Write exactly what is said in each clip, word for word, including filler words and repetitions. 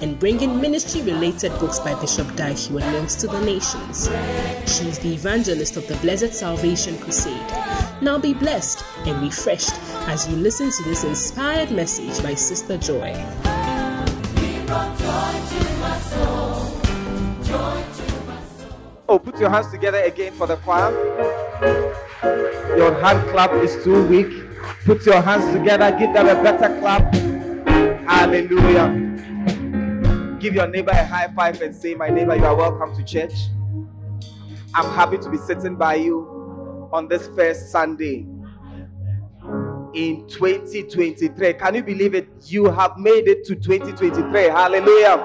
and bringing ministry-related books by Bishop Dag Heward-Mills to the nations. She is the evangelist of the Blessed Salvation Crusade. Now be blessed and refreshed as you listen to this inspired message by Sister Joy. Oh, put your hands together again for the choir. Your hand clap is too weak. Put your hands together. Give them a better clap. Hallelujah. Give your neighbor a high five and say, my neighbor, you are welcome to church. I'm happy to be sitting by you on this first Sunday in twenty twenty-three. Can you believe it? You have made it to twenty twenty-three. Hallelujah.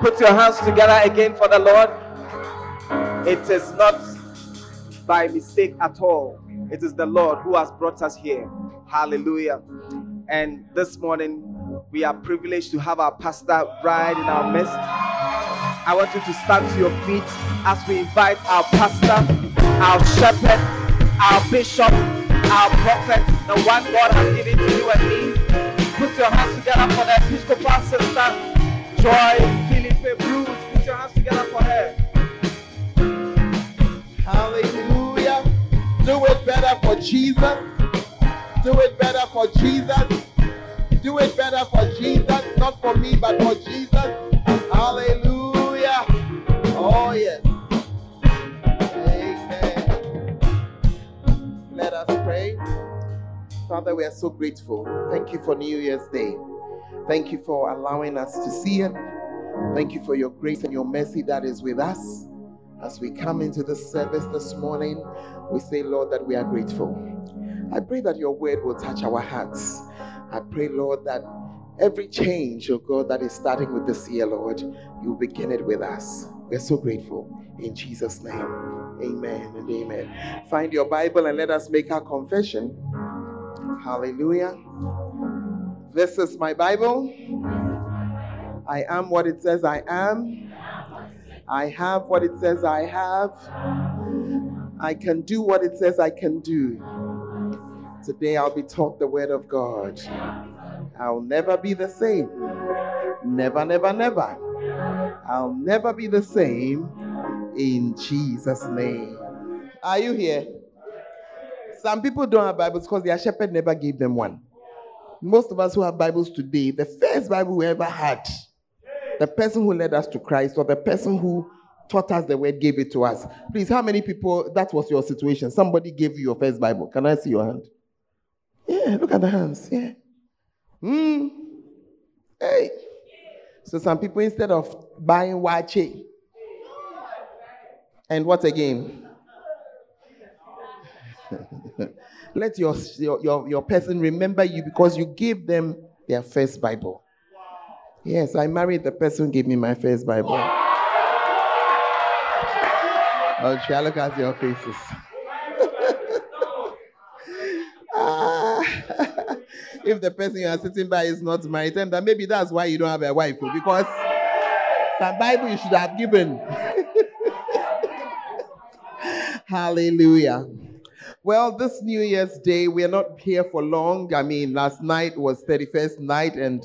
Put your hands together again for the Lord. It is not by mistake at all. It is the Lord who has brought us here. Hallelujah. And this morning, we are privileged to have our pastor right in our midst. I want you to stand to your feet as we invite our pastor, our shepherd, our bishop, our prophet, the one God has given to you and me. Put your hands together for the Episcopal sister, Joy-Philippe Bruce. Put your hands together for her. Hallelujah. Do it better for Jesus. Do it better for Jesus. Do it better for Jesus, not for me, but for Jesus. Hallelujah. Oh, yes. Amen. Let us pray. Father, we are so grateful. Thank you for New Year's Day. Thank you for allowing us to see it. Thank you for your grace and your mercy that is with us. As we come into the service this morning, we say, Lord, that we are grateful. I pray that your word will touch our hearts. I pray, Lord, that every change, oh God, that is starting with this year, Lord, you begin it with us. We're so grateful. In Jesus' name, amen and amen. Find your Bible and let us make our confession. Hallelujah. This is my Bible. I am what it says I am. I have what it says I have. I can do what it says I can do. Today I'll be taught the word of God. I'll never be the same. Never, never, never. I'll never be the same in Jesus' name. Are you here? Some people don't have Bibles because their shepherd never gave them one. Most of us who have Bibles today, the first Bible we ever had, the person who led us to Christ or the person who taught us the word gave it to us. Please, how many people, that was your situation? Somebody gave you your first Bible. Can I see your hand? Yeah, look at the hands. Yeah. Hmm. Hey. So some people, instead of buying wache, and what again? Let your, your your your person remember you because you gave them their first Bible. Yes, I married the person who gave me my first Bible. Oh, shall I look at your faces? If the person you are sitting by is not married, then that maybe that's why you don't have a wife, because the Bible you should have given. Hallelujah. Well, this New Year's Day, we are not here for long. I mean, last night was thirty-first night, and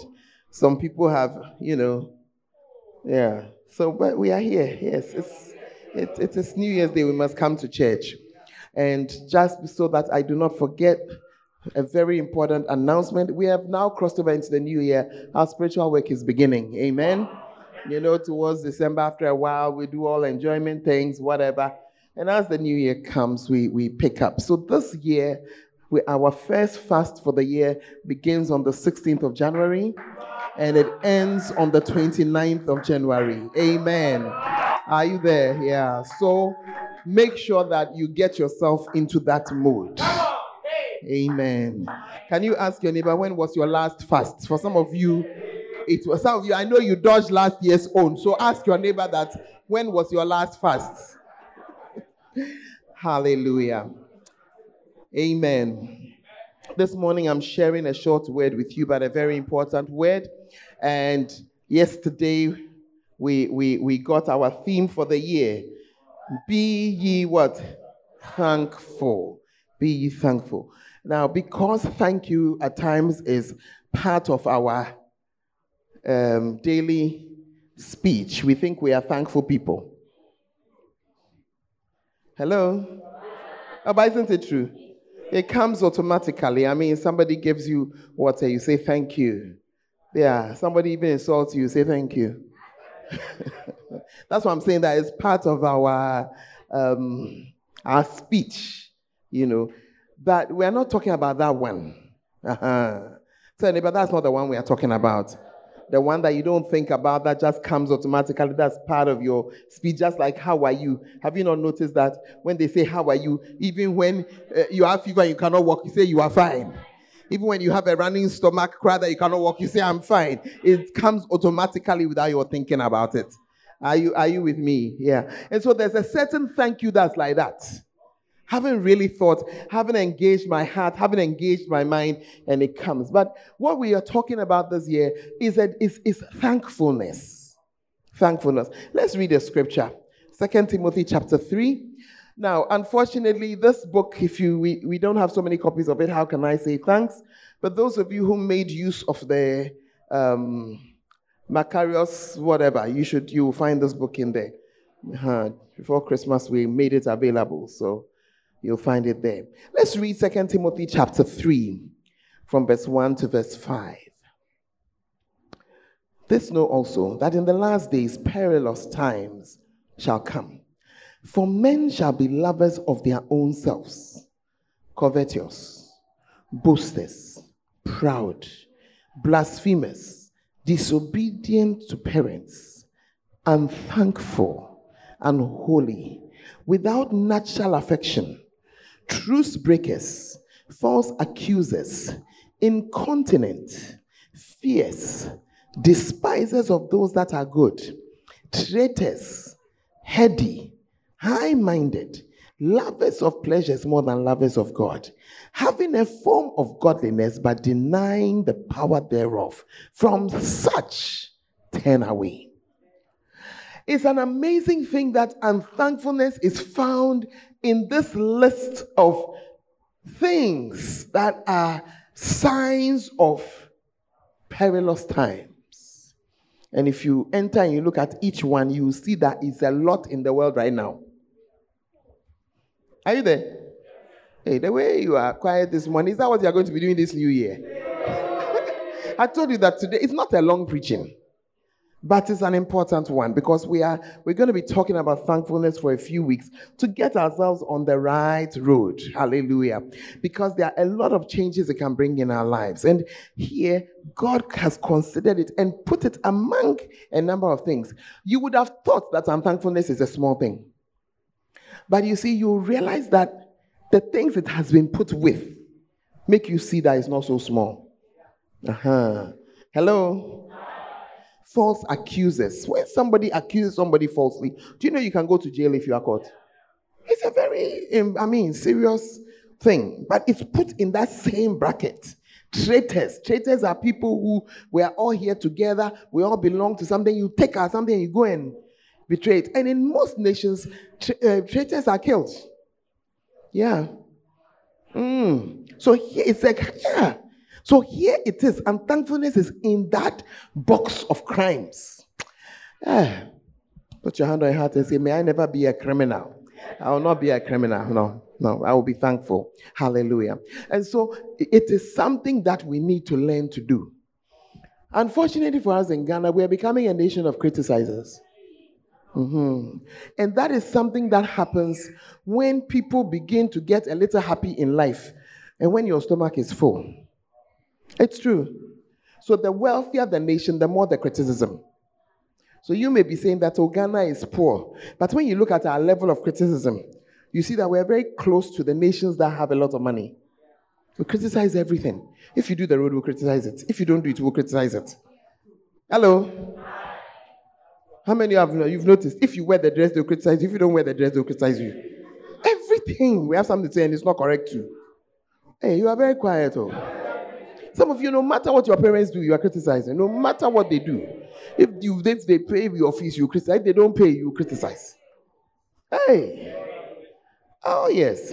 some people have, you know, yeah. So, but we are here. Yes, it's it, it is New Year's Day. We must come to church, and just so that I do not forget. A very important announcement. We have now crossed over into the new year. Our spiritual work is beginning. Amen. You know, towards December, after a while, we do all enjoyment things, whatever. And as the new year comes, we, we pick up. So this year, we, our first fast for the year begins on the sixteenth of January. And it ends on the twenty-ninth of January. Amen. Are you there? Yeah. So make sure that you get yourself into that mood. Amen. Can you ask your neighbor, when was your last fast? For some of you, It was some of you. I know you dodged last year's own. So ask your neighbor that, when was your last fast? Hallelujah. Amen. This morning I'm sharing a short word with you, but a very important word. And yesterday we we we got our theme for the year. Be ye what? Thankful. Be ye thankful. Now, because thank you at times is part of our um, daily speech, we think we are thankful people. Hello? Oh, but isn't it true? It comes automatically. I mean, somebody gives you water, you say thank you. Yeah, somebody even insults you, you say thank you. That's what I'm saying, that is part of our, um, our speech, you know. But we're not talking about that one. Uh-huh. Tell me, but that's not the one we are talking about. The one that you don't think about, that just comes automatically. That's part of your speech, just like how are you? Have you not noticed that when they say how are you, even when uh, you have fever and you cannot walk, you say you are fine. Even when you have a running stomach, cry that you cannot walk, you say I'm fine. It comes automatically without your thinking about it. Are you, are you with me? Yeah. And so there's a certain thank you that's like that. Haven't really thought, haven't engaged my heart, haven't engaged my mind, and it comes. But what we are talking about this year is that is is thankfulness. Thankfulness. Let's read a scripture. Second Timothy chapter three. Now, unfortunately, this book, if you we, we don't have so many copies of it, how can I say thanks? But those of you who made use of the um Macarius, whatever, you should you will find this book in there. Uh, before Christmas, we made it available. So you'll find it there. Let's read Second Timothy chapter three from verse one to verse five. This know also, that in the last days perilous times shall come. For men shall be lovers of their own selves, covetous, boasters, proud, blasphemous, disobedient to parents, unthankful, unholy, without natural affection, truce breakers, false accusers, incontinent, fierce, despisers of those that are good, traitors, heady, high-minded, lovers of pleasures more than lovers of God, having a form of godliness but denying the power thereof. From such turn away. It's an amazing thing that unthankfulness is found in this list of things that are signs of perilous times. And if you enter and you look at each one, you will see that it's a lot in the world right now. Are you there? Hey, the way you are quiet this morning, is that what you are going to be doing this new year? I told you that today, it's not a long preaching. But it's an important one, because we are, we're going to be talking about thankfulness for a few weeks to get ourselves on the right road. Hallelujah. Because there are a lot of changes it can bring in our lives. And here, God has considered it and put it among a number of things. You would have thought that unthankfulness is a small thing. But you see, you realize that the things it has been put with make you see that it's not so small. Uh-huh. Hello? False accusers. When somebody accuses somebody falsely, do you know you can go to jail if you are caught? It's a very, I mean, serious thing. But it's put in that same bracket. Traitors. Traitors are people who, we are all here together, we all belong to something. You take out something, you go and betray it. And in most nations, tra- uh, traitors are killed. Yeah. Mm. So here it's like, yeah. So here it is, and thankfulness is in that box of crimes. Ah, put your hand on your heart and say, may I never be a criminal. I will not be a criminal. No, no, I will be thankful. Hallelujah. And so it is something that we need to learn to do. Unfortunately for us in Ghana, we are becoming a nation of criticizers. Mm-hmm. And that is something that happens when people begin to get a little happy in life and when your stomach is full. It's true. So the wealthier the nation, the more the criticism. So you may be saying that, oh, Ghana is poor. But when you look at our level of criticism, you see that we're very close to the nations that have a lot of money. We criticize everything. If you do the road, we'll criticize it. If you don't do it, we'll criticize it. Hello? How many of you have you've noticed? If you wear the dress, they'll criticize you. If you don't wear the dress, they'll criticize you. Everything we have something to say, and it's not correct too. Hey, you are very quiet. Oh. Some of you, no matter what your parents do, you are criticizing. No matter what they do. If, you, if they pay your fees, you criticize. If they don't pay, you criticize. Hey. Oh, yes.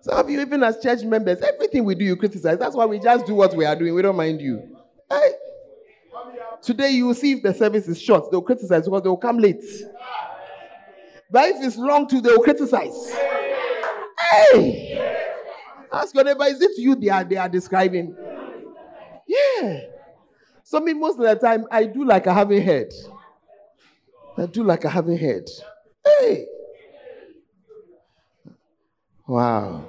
Some of you, even as church members, everything we do, you criticize. That's why we just do what we are doing. We don't mind you. Hey. Today, you will see if the service is short. They'll criticize because they'll come late. But if it's long too, they'll criticize. Hey. Ask your neighbor, is it you they are, they are describing? Yeah. So me, most of the time, I do like I haven't heard. I do like I haven't heard. Hey. Wow.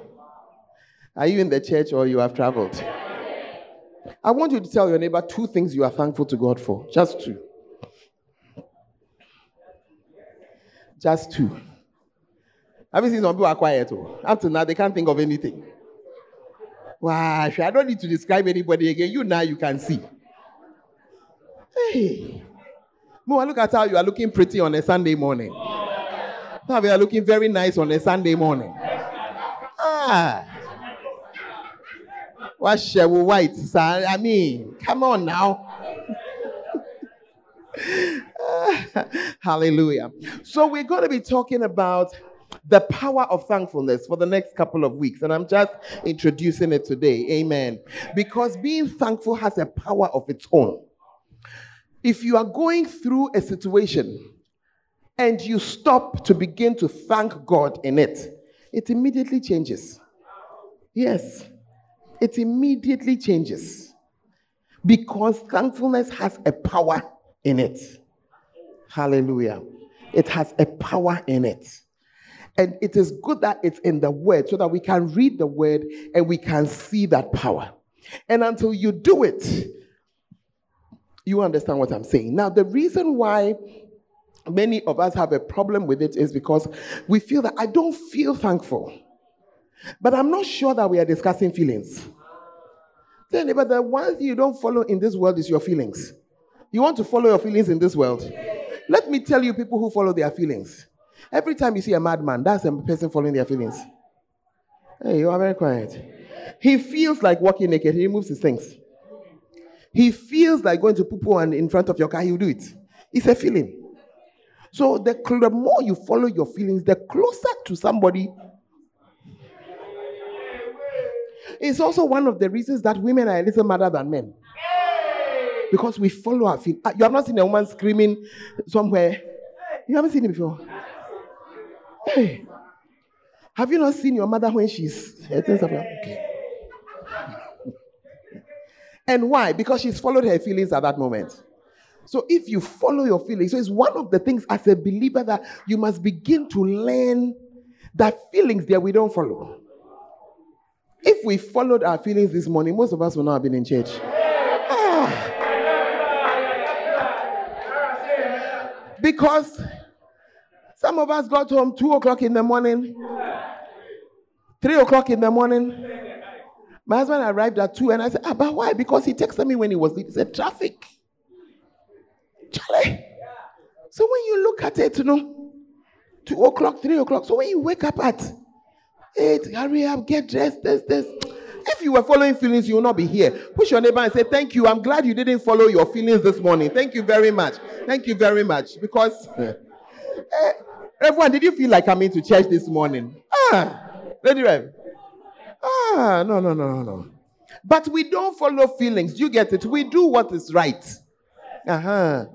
Are you in the church or you have traveled? I want you to tell your neighbor two things you are thankful to God for. Just two. Just two. Have you seen some people are quiet? Oh? Until now, they can't think of anything. Wow, I don't need to describe anybody again. You now, you can see. Hey. Moa, look at how you are looking pretty on a Sunday morning. Now you are looking very nice on a Sunday morning. Ah. Wash your white, sir. I mean, come on now. Hallelujah. So we're going to be talking about the power of thankfulness for the next couple of weeks. And I'm just introducing it today. Amen. Because being thankful has a power of its own. If you are going through a situation and you stop to begin to thank God in it, it immediately changes. Yes. It immediately changes. Because thankfulness has a power in it. Hallelujah. It has a power in it. And it is good that it's in the word so that we can read the word and we can see that power. And until you do it, you understand what I'm saying. Now, the reason why many of us have a problem with it is because we feel that I don't feel thankful. But I'm not sure that we are discussing feelings. Tell your neighbor, the one thing you don't follow in this world is your feelings. You want to follow your feelings in this world? Let me tell you people who follow their feelings. Every time you see a madman, that's a person following their feelings. Hey, you are very quiet. He feels like walking naked. He removes his things. He feels like going to poo-poo and in front of your car, he'll do it. It's a feeling. So the, the more you follow your feelings, the closer to somebody. It's also one of the reasons that women are a little madder than men. Because we follow our feelings. You have not seen a woman screaming somewhere. You haven't seen it before. Hey, have you not seen your mother when she's uh, things like, okay. And why? Because she's followed her feelings at that moment. So if you follow your feelings, so it's one of the things as a believer that you must begin to learn that feelings there we don't follow. If we followed our feelings this morning, most of us would not have been in church. Ah. Because some of us got home two o'clock in the morning, three o'clock in the morning. My husband arrived at two, and I said, "Ah, but why?" Because he texted me when he was late. He said, "Traffic, Charlie." So when you look at it, you know, two o'clock, three o'clock. So when you wake up at eight, hurry up, get dressed, this, this. If you were following feelings, you will not be here. Push your neighbor and say, "Thank you. I'm glad you didn't follow your feelings this morning. Thank you very much. Thank you very much." Because. Uh, uh, Everyone, did you feel like coming to church this morning? Ah, Lady Rev. Ah, no, no, no, no, no. But we don't follow feelings. You get it? We do what is right. Uh-huh.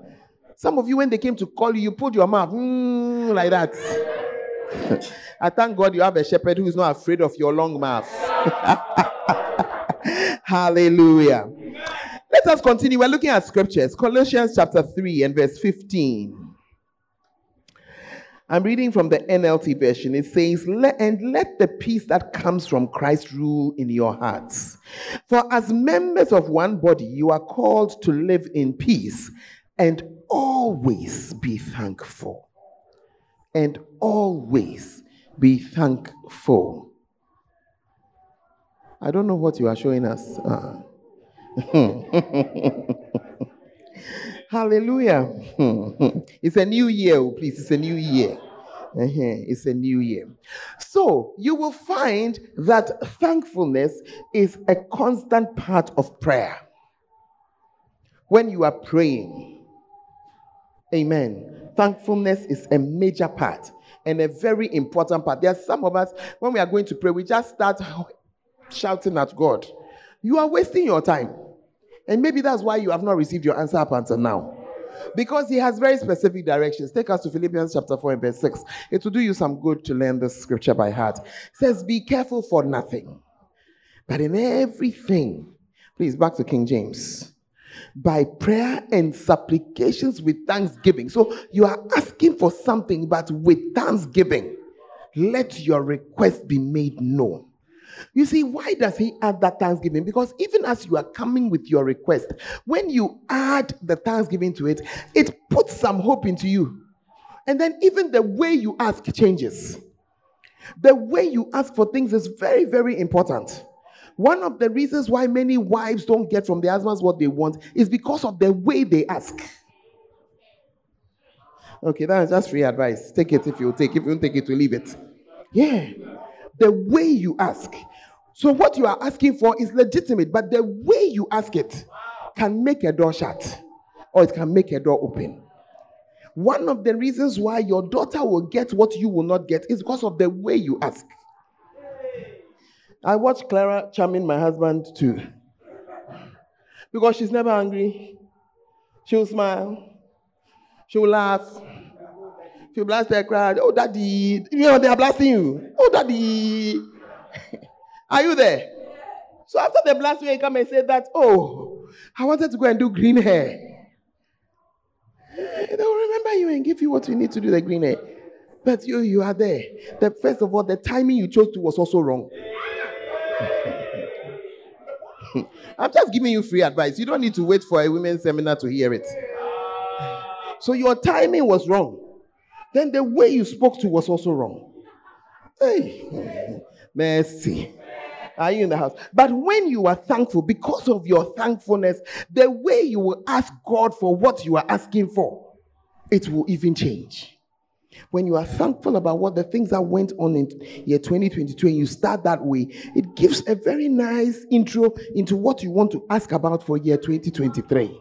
Some of you, when they came to call you, you pulled your mouth mm, like that. I thank God you have a shepherd who is not afraid of your long mouth. Hallelujah. Let us continue. We're looking at scriptures. Colossians chapter three and verse fifteen. I'm reading from the N L T version. It says, "And let the peace that comes from Christ rule in your hearts. For as members of one body, you are called to live in peace and always be thankful." And always be thankful. I don't know what you are showing us. Uh-huh. Hallelujah. It's a new year, please. It's a new year. Uh-huh. It's a new year. So you will find that thankfulness is a constant part of prayer. When you are praying, amen, thankfulness is a major part and a very important part. There are some of us, when we are going to pray, we just start shouting at God. You are wasting your time. And maybe that's why you have not received your answer up until now. Because he has very specific directions. Take us to Philippians chapter four and verse six. It will do you some good to learn this scripture by heart. It says, be careful for nothing, but in everything. Please, back to King James. By prayer and supplications with thanksgiving. So you are asking for something, but with thanksgiving, let your request be made known. You see, why does he add that thanksgiving? Because even as you are coming with your request, when you add the thanksgiving to it, it puts some hope into you. And then even the way you ask changes. The way you ask for things is very, very important. One of the reasons why many wives don't get from their husbands what they want is because of the way they ask. Okay, that is just free advice. Take it if you take. If you don't take it, you leave it. Yeah. The way you ask. So what you are asking for is legitimate, but the way you ask it can make a door shut, or it can make a door open. One of the reasons why your daughter will get what you will not get is because of the way you ask. I watch Clara charming my husband too, because she's never angry. She'll smile. She'll laugh. If you blast their crowd, oh, daddy, you know, they are blasting you. Oh, daddy, are you there? So after they blast you, you come and say that, oh, I wanted to go and do green hair. They'll remember you and give you what you need to do the green hair. But you, you are there. The, first of all, the timing you chose to was also wrong. I'm just giving you free advice. You don't need to wait for a women's seminar to hear it. So your timing was wrong. Then the way you spoke to was also wrong. Hey, mercy. Are you in the house? But when you are thankful, because of your thankfulness, the way you will ask God for what you are asking for, it will even change. When you are thankful about what the things that went on in year twenty twenty-two and you start that way, it gives a very nice intro into what you want to ask about for year twenty twenty-three.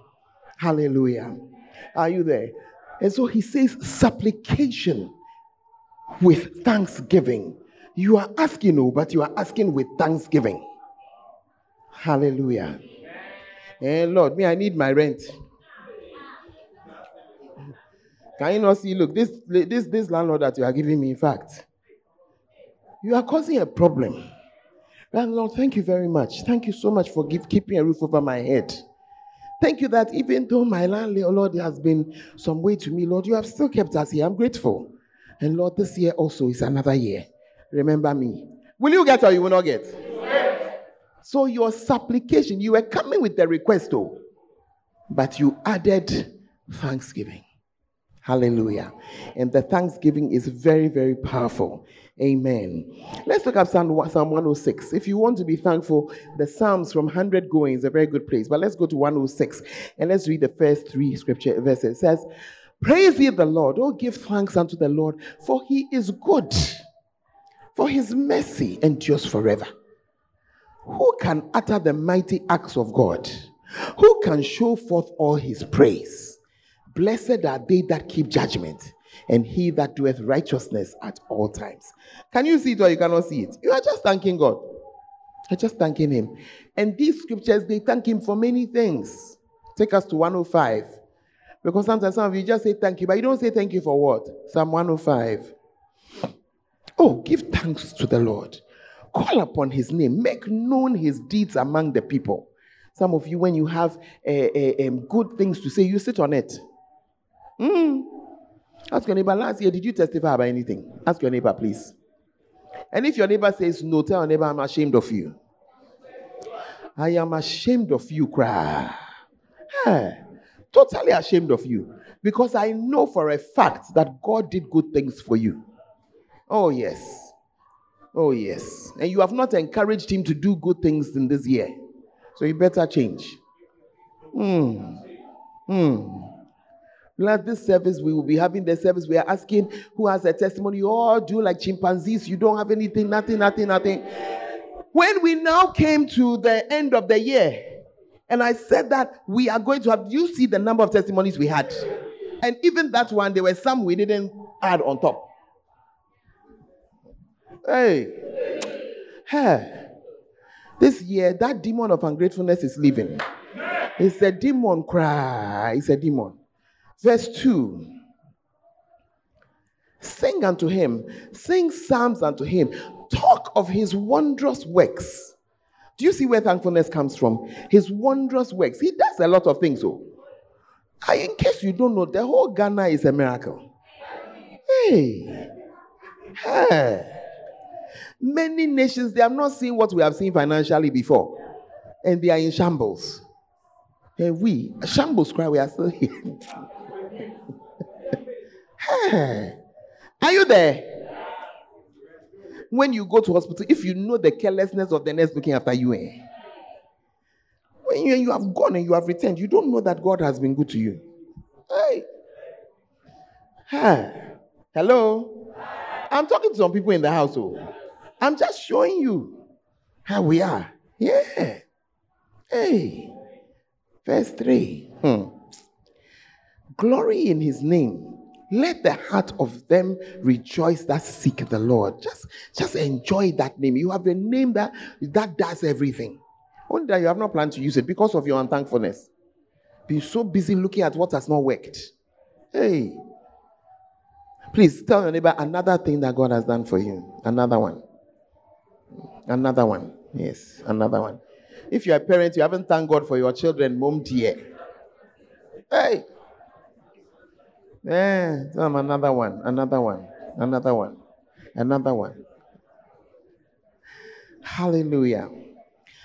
Hallelujah. Are you there? And so he says, supplication with thanksgiving. You are asking, no, but you are asking with thanksgiving. Hallelujah. Hey, Lord, me, I need my rent. Can you not see? Look, this, this, this landlord that you are giving me, in fact, you are causing a problem. Landlord, thank you very much. Thank you so much for give, keeping a roof over my head. Thank you that even though my landlord has been some way to me, Lord, you have still kept us here. I'm grateful. And Lord, this year also is another year. Remember me. Will you get or you will not get? Yes. So your supplication, you were coming with the request though, but you added thanksgiving. Hallelujah. And the thanksgiving is very, very powerful. Amen. Let's look up Psalm one oh six. If you want to be thankful, the Psalms from one hundred going is a very good place. But let's go to one oh six and let's read the first three scripture verses. It says, praise ye the Lord. Oh, give thanks unto the Lord, for he is good, for his mercy endures forever. Who can utter the mighty acts of God? Who can show forth all his praise? Blessed are they that keep judgment, and he that doeth righteousness at all times. Can you see it or you cannot see it? You are just thanking God. You're just thanking him. And these scriptures, they thank him for many things. Take us to one oh five. Because sometimes some of you just say thank you, but you don't say thank you for what? Psalm one oh five. Oh, give thanks to the Lord. Call upon his name. Make known his deeds among the people. Some of you, when you have uh, uh, um, good things to say, you sit on it. Mm. Ask your neighbor, last year, did you testify about anything? Ask your neighbor, please. And if your neighbor says no, tell your neighbor, I'm ashamed of you. I am ashamed of you, cry. Huh. Totally ashamed of you. Because I know for a fact that God did good things for you. Oh, yes. Oh, yes. And you have not encouraged him to do good things in this year. So you better change. Mm. Hmm. Like this service, we will be having the service. We are asking who has a testimony. You all do like chimpanzees. You don't have anything, nothing, nothing, nothing. When we now came to the end of the year, and I said that we are going to have, you see the number of testimonies we had. And even that one, there were some we didn't add on top. Hey. Hey. This year, that demon of ungratefulness is leaving. It's a demon cry. It's a demon. Verse two. Sing unto him. Sing psalms unto him. Talk of his wondrous works. Do you see where thankfulness comes from? His wondrous works. He does a lot of things. So, in case you don't know, the whole Ghana is a miracle. Hey. Hey. Many nations, they have not seen what we have seen financially before. And they are in shambles. And we, a shambles cry, we are still here. Hey. Are you there? When you go to hospital, if you know the carelessness of the nurse looking after you, eh? When you, you have gone and you have returned, you don't know that God has been good to you. Hey. Huh. Hello? I'm talking to some people in the household. I'm just showing you how we are. Yeah. Hey. Verse three. Hmm. Glory in his name. Let the heart of them rejoice that seek the Lord. Just, just enjoy that name. You have a name that, that does everything. Only that you have not planned to use it because of your unthankfulness. Be so busy looking at what has not worked. Hey. Please tell your neighbor another thing that God has done for you. Another one. Another one. Yes, another one. If you're a parent, you haven't thanked God for your children, mom dear. Hey. Yeah, another one, another one, another one, another one. Hallelujah.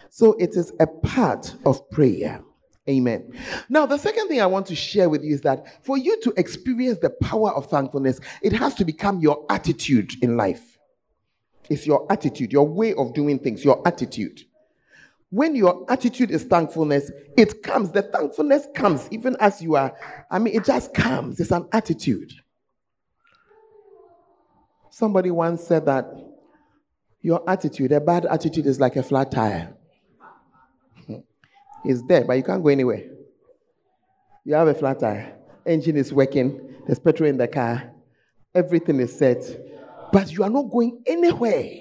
So it is a part of prayer. Amen. Now, the second thing I want to share with you is that for you to experience the power of thankfulness, it has to become your attitude in life. It's your attitude, your way of doing things, your attitude. When your attitude is thankfulness, it comes. The thankfulness comes even as you are. I mean, it just comes. It's an attitude. Somebody once said that your attitude, a bad attitude, is like a flat tire. It's there, but you can't go anywhere. You have a flat tire. Engine is working. There's petrol in the car. Everything is set. But you are not going anywhere.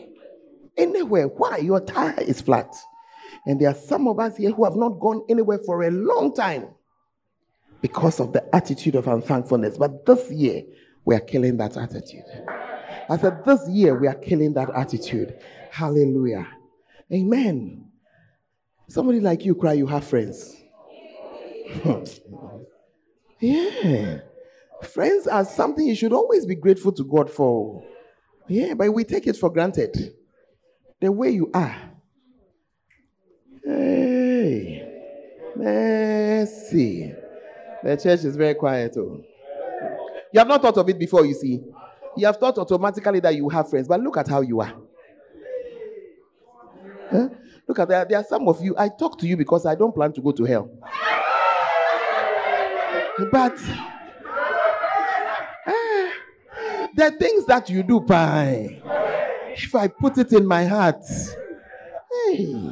Anywhere. Why? Your tire is flat. And there are some of us here who have not gone anywhere for a long time because of the attitude of unthankfulness. But this year, we are killing that attitude. I said, this year, we are killing that attitude. Hallelujah. Amen. Somebody like you cry, you have friends. Yeah. Friends are something you should always be grateful to God for. Yeah, but we take it for granted. The way you are. Hey, mercy. The church is very quiet. Oh. You have not thought of it before, you see. You have thought automatically that you have friends, but look at how you are. Huh? Look at that. There are some of you, I talk to you because I don't plan to go to hell. But uh, the things that you do, by, if I put it in my heart, hey,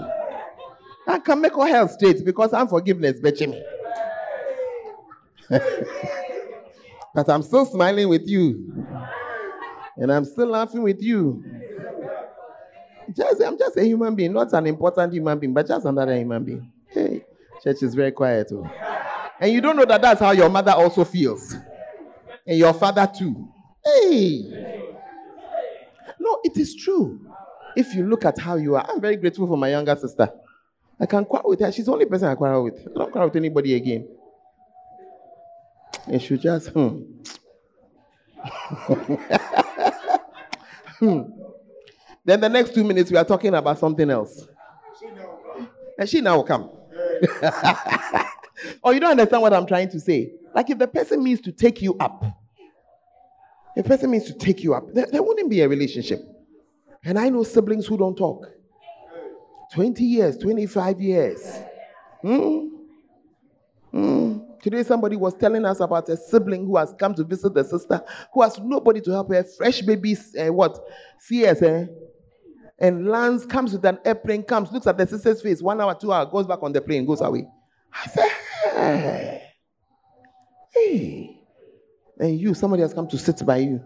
I can make all hell straight because unforgiveness betching me. But I'm still smiling with you. And I'm still laughing with you. Just, I'm just a human being, not an important human being, but just another human being. Hey, church is very quiet. Oh. And you don't know that that's how your mother also feels. And your father too. Hey. No, it is true. If you look at how you are, I'm very grateful for my younger sister. I can quarrel with her. She's the only person I quarrel with. I don't quarrel with anybody again. And she just, hmm. hmm. Then the next two minutes, we are talking about something else. She now come. And she now will come. Or oh, you don't understand what I'm trying to say. Like if the person means to take you up, if the person means to take you up, there, there wouldn't be a relationship. And I know siblings who don't talk. twenty years, twenty-five years. Hmm? Hmm. Today somebody was telling us about a sibling who has come to visit the sister, who has nobody to help her. Fresh baby, uh, what? C S, eh? And lands, comes with an airplane, comes, looks at the sister's face, one hour, two hours, goes back on the plane, goes away. I said, hey. Hey. And you, somebody has come to sit by you.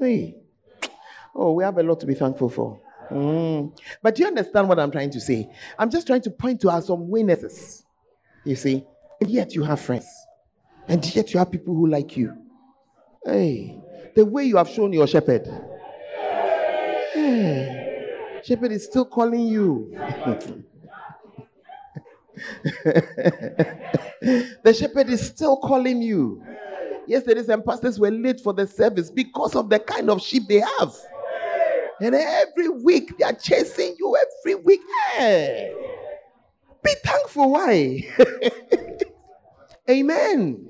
Hey. Oh, we have a lot to be thankful for. Mm. But you understand what I'm trying to say. I'm just trying to point to our some weaknesses. You see? And yet you have friends. And yet you have people who like you. Hey. The way you have shown your shepherd. Hey. Shepherd is still calling you. The shepherd is still calling you. Yesterday some pastors were late for the service because of the kind of sheep they have. And every week, they are chasing you every week. Hey, be thankful. Why? Amen.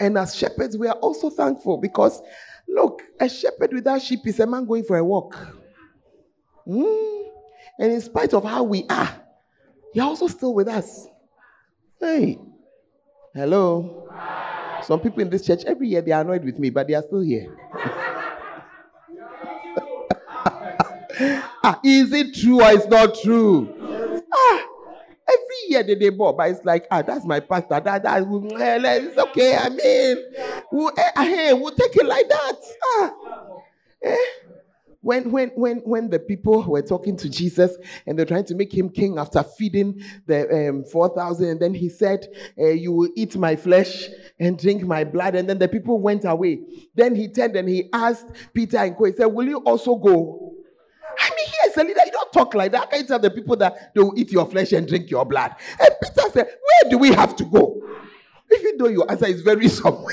And as shepherds, we are also thankful because, look, a shepherd without sheep is a man going for a walk. Mm. And in spite of how we are, you're also still with us. Hey. Hello. Some people in this church, every year they are annoyed with me, but they are still here. Ah, is it true or it's not true? Yes. Ah, every year they, they bought, but it's like, ah, that's my pastor. That, that, it's okay. I mean, we'll, eh, we'll take it like that. Ah. Eh? When, when, when, when the people were talking to Jesus and they're trying to make him king after feeding the um, four thousand, and then he said, eh, you will eat my flesh and drink my blood. And then the people went away. Then he turned and he asked Peter and Co. He said, will you also go? I mean, here is a leader. You don't talk like that. I can't tell the people that they will eat your flesh and drink your blood. And Peter said, where do we have to go? Even though your answer is very somewhere.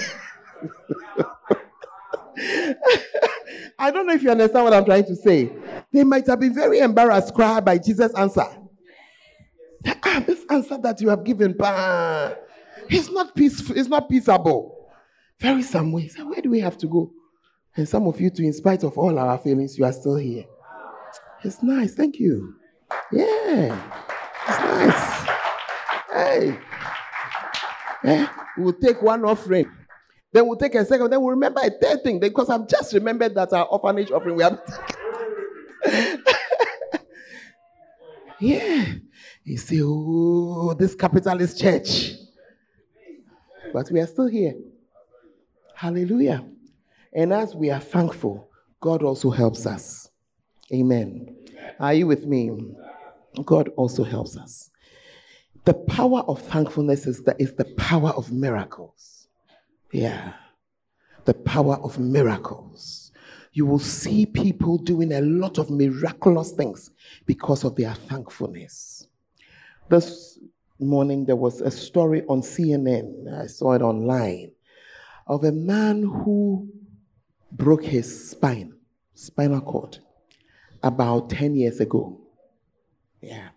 I don't know if you understand what I'm trying to say. They might have been very embarrassed by Jesus' answer. Ah, this answer that you have given, bah, it's not peaceful, it's not peaceable. Very some way. So where do we have to go? And some of you too, in spite of all our failings, you are still here. It's nice, thank you. Yeah, it's nice. Hey, eh? We'll take one offering, then we'll take a second, then we'll remember a third thing because I've just remembered that our orphanage offering we have. Yeah, you see, oh, this capitalist church, but we are still here. Hallelujah! And as we are thankful, God also helps us. Amen. Are you with me? God also helps us. The power of thankfulness is the, is the power of miracles. Yeah. The power of miracles. You will see people doing a lot of miraculous things because of their thankfulness. This morning there was a story on C N N, I saw it online, of a man who broke his spine, spinal cord. About ten years ago. Yeah.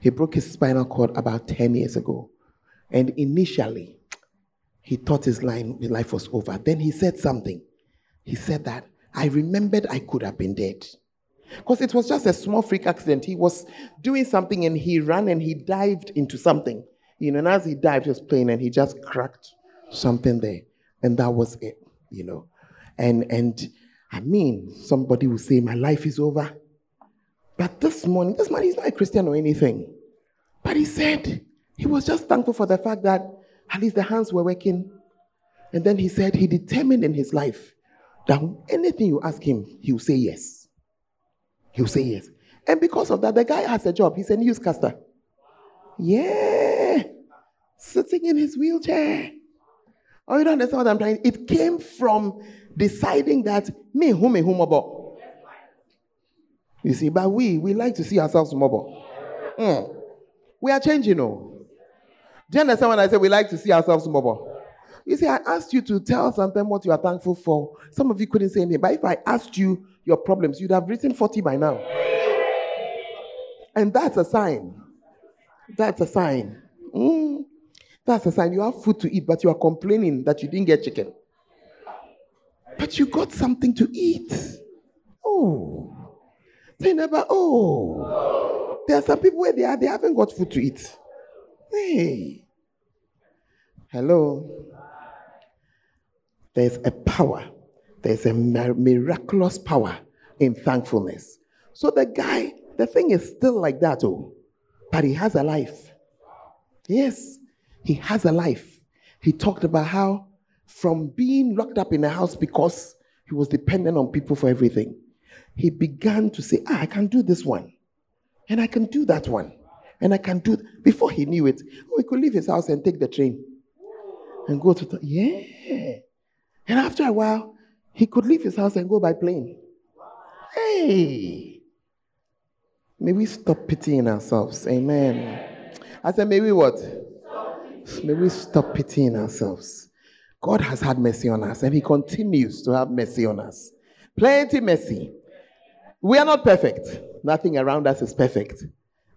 He broke his spinal cord about ten years ago. And initially, he thought his life, his life was over. Then he said something. He said that, I remembered I could have been dead. Because it was just a small freak accident. He was doing something and he ran and he dived into something. You know, and as he dived, he was playing and he just cracked something there. And that was it, you know. And, and I mean, somebody will say, my life is over. But this morning, this man is not a Christian or anything. But he said he was just thankful for the fact that at least the hands were working. And then he said he determined in his life that anything you ask him, he'll say yes. He'll say yes. And because of that, the guy has a job. He's a newscaster. Yeah. Sitting in his wheelchair. Oh, you don't understand what I'm trying? It came from deciding that me, whom, me, whom, about. You see, but we, we like to see ourselves mobile. Mm. We are changing, no? Do you understand when I say we like to see ourselves mobile? You see, I asked you to tell something what you are thankful for. Some of you couldn't say anything, but if I asked you your problems, you'd have written forty by now. And that's a sign. That's a sign. Mm. That's a sign. You have food to eat, but you are complaining that you didn't get chicken. But you got something to eat. Oh. They never, oh, there are some people where they are, they haven't got food to eat. Hey. Hello. There's a power. There's a miraculous power in thankfulness. So the guy, the thing is still like that, oh, but he has a life. Yes, he has a life. He talked about how from being locked up in a house because he was dependent on people for everything, he began to say, ah, I can do this one, and I can do that one, and I can do, th-. Before he knew it, oh, he could leave his house and take the train and go to, the- yeah. And after a while, he could leave his house and go by plane. Hey, may we stop pitying ourselves. Amen. I said, may we what? May we stop pitying ourselves. God has had mercy on us, and he continues to have mercy on us. Plenty mercy. We are not perfect. Nothing around us is perfect.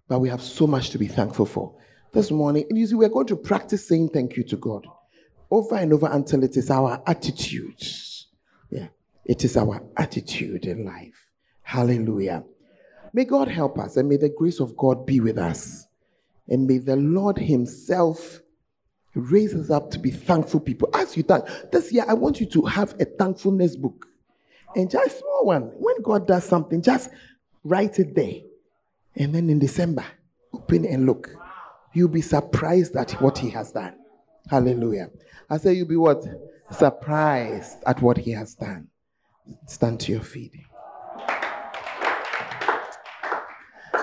But we have so much to be thankful for. This morning, and you see, we're going to practice saying thank you to God over and over until it is our attitude. Yeah, it is our attitude in life. Hallelujah. May God help us, and may the grace of God be with us. And may the Lord himself raise us up to be thankful people. As you thank, this year I want you to have a thankfulness book. And just a small one. When God does something, just write it there. And then in December, open and look. You'll be surprised at what he has done. Hallelujah. I say you'll be what? Surprised at what he has done. Stand to your feet.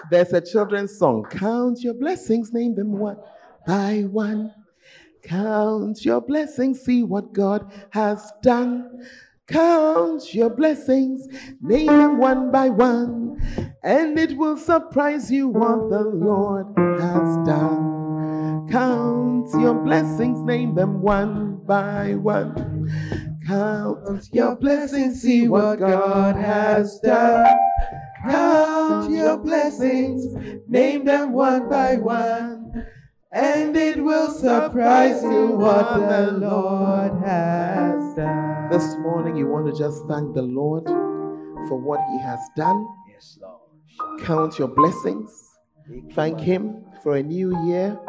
There's a children's song. Count your blessings, name them one by one. Count your blessings, see what God has done. Count your blessings, name them one by one, and it will surprise you what the Lord has done. Count your blessings, name them one by one. Count your blessings, see what God has done. Count your blessings, name them one by one, and it will surprise you what the Lord has done. This morning you want to just thank the Lord for what he has done. Yes, Lord. Count your blessings. Thank him for a new year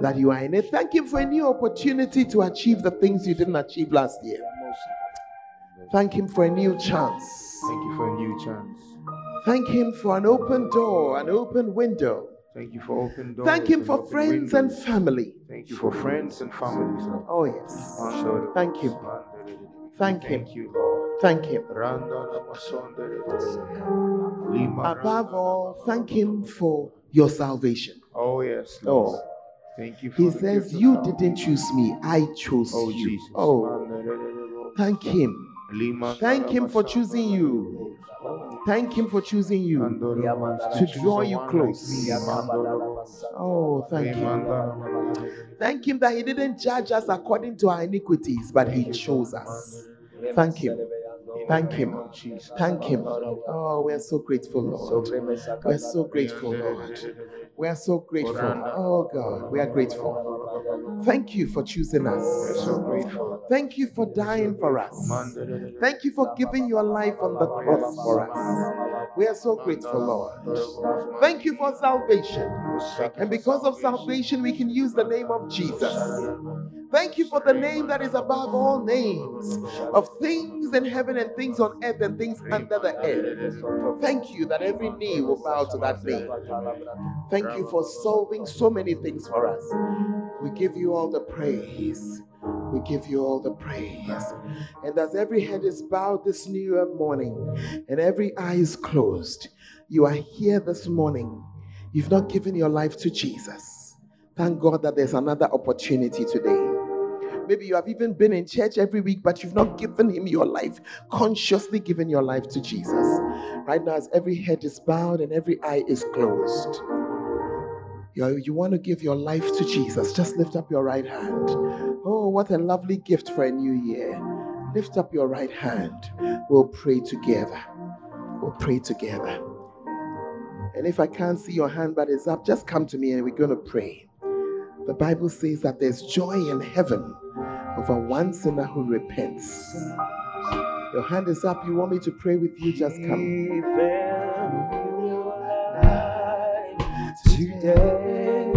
that you are in it. Thank him for a new opportunity to achieve the things you didn't achieve last year. Thank him for a new chance. Thank you for a new chance. Thank him for an open door, an open window. Thank you for open doors. Thank him for friends windows. and family. Thank you for friends and family. Lord. Oh yes. Thank him. Thank him. Thank you, Lord. Thank him. Above all, thank him for your salvation. Oh yes. Lord. Oh. Thank you for He says, you didn't choose me, I chose oh, you. Jesus. Oh. Thank him. Thank him for choosing you. Thank him for choosing you to draw you close. Oh, thank him. Thank him that he didn't judge us according to our iniquities, but he chose us. Thank him. Thank him. Thank him. Oh, we are so grateful, Lord. We are so grateful, Lord. We are so grateful. Oh, God, we are grateful. Thank you for choosing us. We are so grateful. Thank you for dying for us. Thank you for giving your life on the cross for us. We are so grateful, Lord. Thank you for salvation. And because of salvation, we can use the name of Jesus. Thank you for the name that is above all names, of things in heaven and things on earth and things under the earth. Thank you that every knee will bow to that name. Thank you for solving so many things for us. We give you all the praise. We give you all the praise. And as every head is bowed this new morning and every eye is closed, you are here this morning. You've not given your life to Jesus. Thank God that there's another opportunity today. Maybe you have even been in church every week, but you've not given him your life, consciously given your life to Jesus. Right now, as every head is bowed and every eye is closed, you, you want to give your life to Jesus, just lift up your right hand. Oh, what a lovely gift for a new year. Lift up your right hand. We'll pray together. We'll pray together. And if I can't see your hand, but it's up, just come to me and we're going to pray. The Bible says that there's joy in heaven over one sinner who repents. Your hand is up. You want me to pray with you? Just come. Today,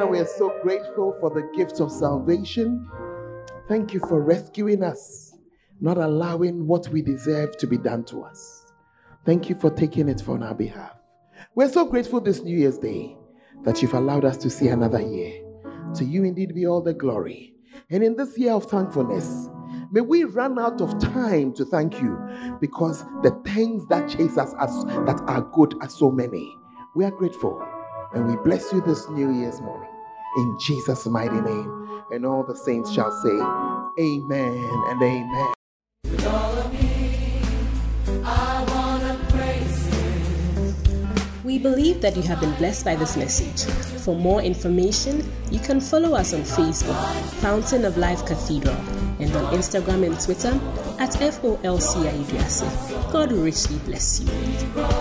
Father, we are so grateful for the gift of salvation. Thank you for rescuing us, not allowing what we deserve to be done to us. Thank you for taking it on our behalf. We're so grateful this New Year's Day that you've allowed us to see another year. To you indeed be all the glory. And in this year of thankfulness, may we run out of time to thank you, because the things that chase us as, that are good are so many. We are grateful and we bless you this New Year's morning. In Jesus' mighty name. And all the saints shall say, Amen and Amen. With all of me, I want to praise Him. We believe that you have been blessed by this message. For more information, you can follow us on Facebook, Fountain of Life Cathedral, and on Instagram and Twitter at F O L C I U D A S I. God richly bless you.